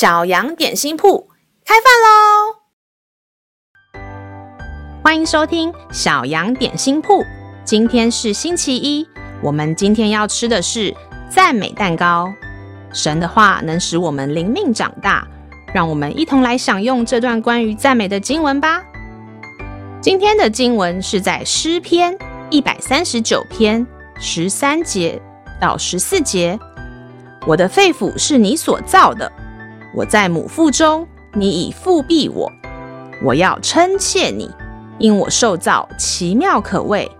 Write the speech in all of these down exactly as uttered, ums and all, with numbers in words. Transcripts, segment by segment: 小羊点心铺开饭喽！欢迎收听小羊点心铺。今天是星期一，我们今天要吃的是赞美蛋糕。神的话能使我们灵命长大，让我们一同来享用这段关于赞美的经文吧。今天的经文是在诗篇一百三十九篇十三节到十四节。我的肺腑是你所造的，我在母腹中，你已覆庇我。我要称谢你，因我受造奇妙可畏，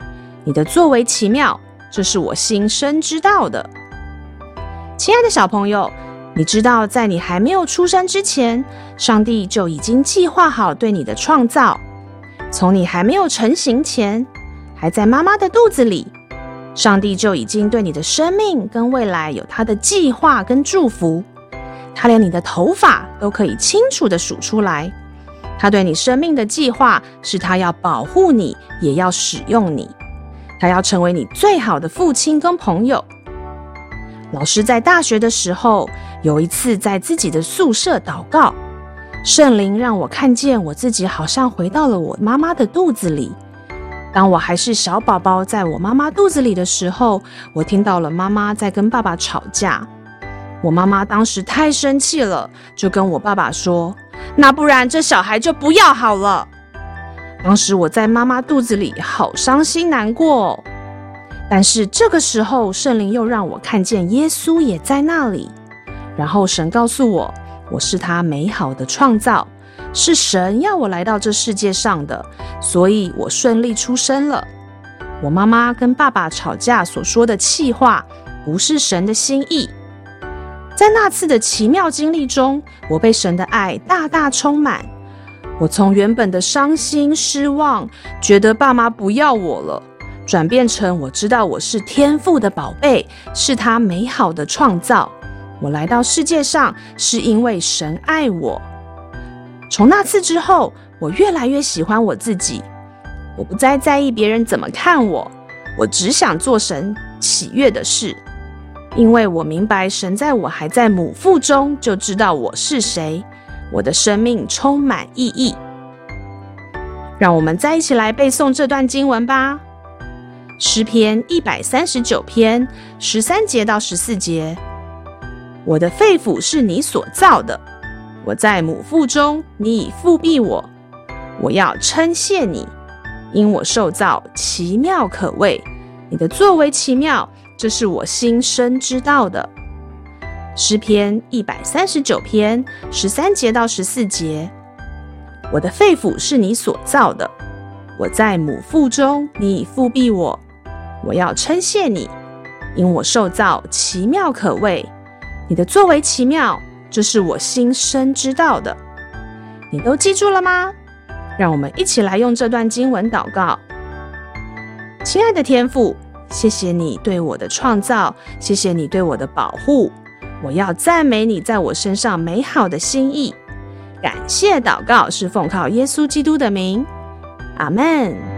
你的作为奇妙，这是我心深知道的。亲爱的小朋友，你知道在你还没有出生之前，上帝就已经计划好对你的创造。从你还没有成型前，还在妈妈的肚子里，上帝就已经对你的生命跟未来有他的计划跟祝福。他连你的头发都可以清楚地数出来。他对你生命的计划是他要保护你，也要使用你。他要成为你最好的父亲跟朋友。老师在大学的时候，有一次在自己的宿舍祷告，圣灵让我看见我自己好像回到了我妈妈的肚子里。当我还是小宝宝在我妈妈肚子里的时候，我听到了妈妈在跟爸爸吵架。我妈妈当时太生气了，就跟我爸爸说，那不然这小孩就不要好了。当时我在妈妈肚子里好伤心难过哦。但是这个时候圣灵又让我看见耶稣也在那里，然后神告诉我，我是他美好的创造，是神要我来到这世界上的，所以我顺利出生了。我妈妈跟爸爸吵架所说的气话，不是神的心意。在那次的奇妙经历中，我被神的爱大大充满。我从原本的伤心失望，觉得爸妈不要我了，转变成我知道我是天父的宝贝，是他美好的创造。我来到世界上是因为神爱我。从那次之后，我越来越喜欢我自己，我不再在意别人怎么看我，我只想做神喜悦的事，因为我明白神在我还在母腹中就知道我是谁，我的生命充满意义。让我们再一起来背诵这段经文吧。诗篇一百三十九篇十三节到十四节。我的肺腑是你所造的，我在母腹中，你已覆庇我。我要称谢你，因我受造奇妙可畏，你的作为奇妙，这是我心深知道的。诗篇一百三十九篇十三节到十四节。我的肺腑是你所造的，我在母腹中，你已覆庇我。我要称谢你，因我受造奇妙可畏，你的作为奇妙，这是我心深知道的。你都记住了吗？让我们一起来用这段经文祷告。亲爱的天父，谢谢你对我的创造，谢谢你对我的保护，我要赞美你在我身上美好的心意。感谢祷告是奉靠耶稣基督的名，阿们。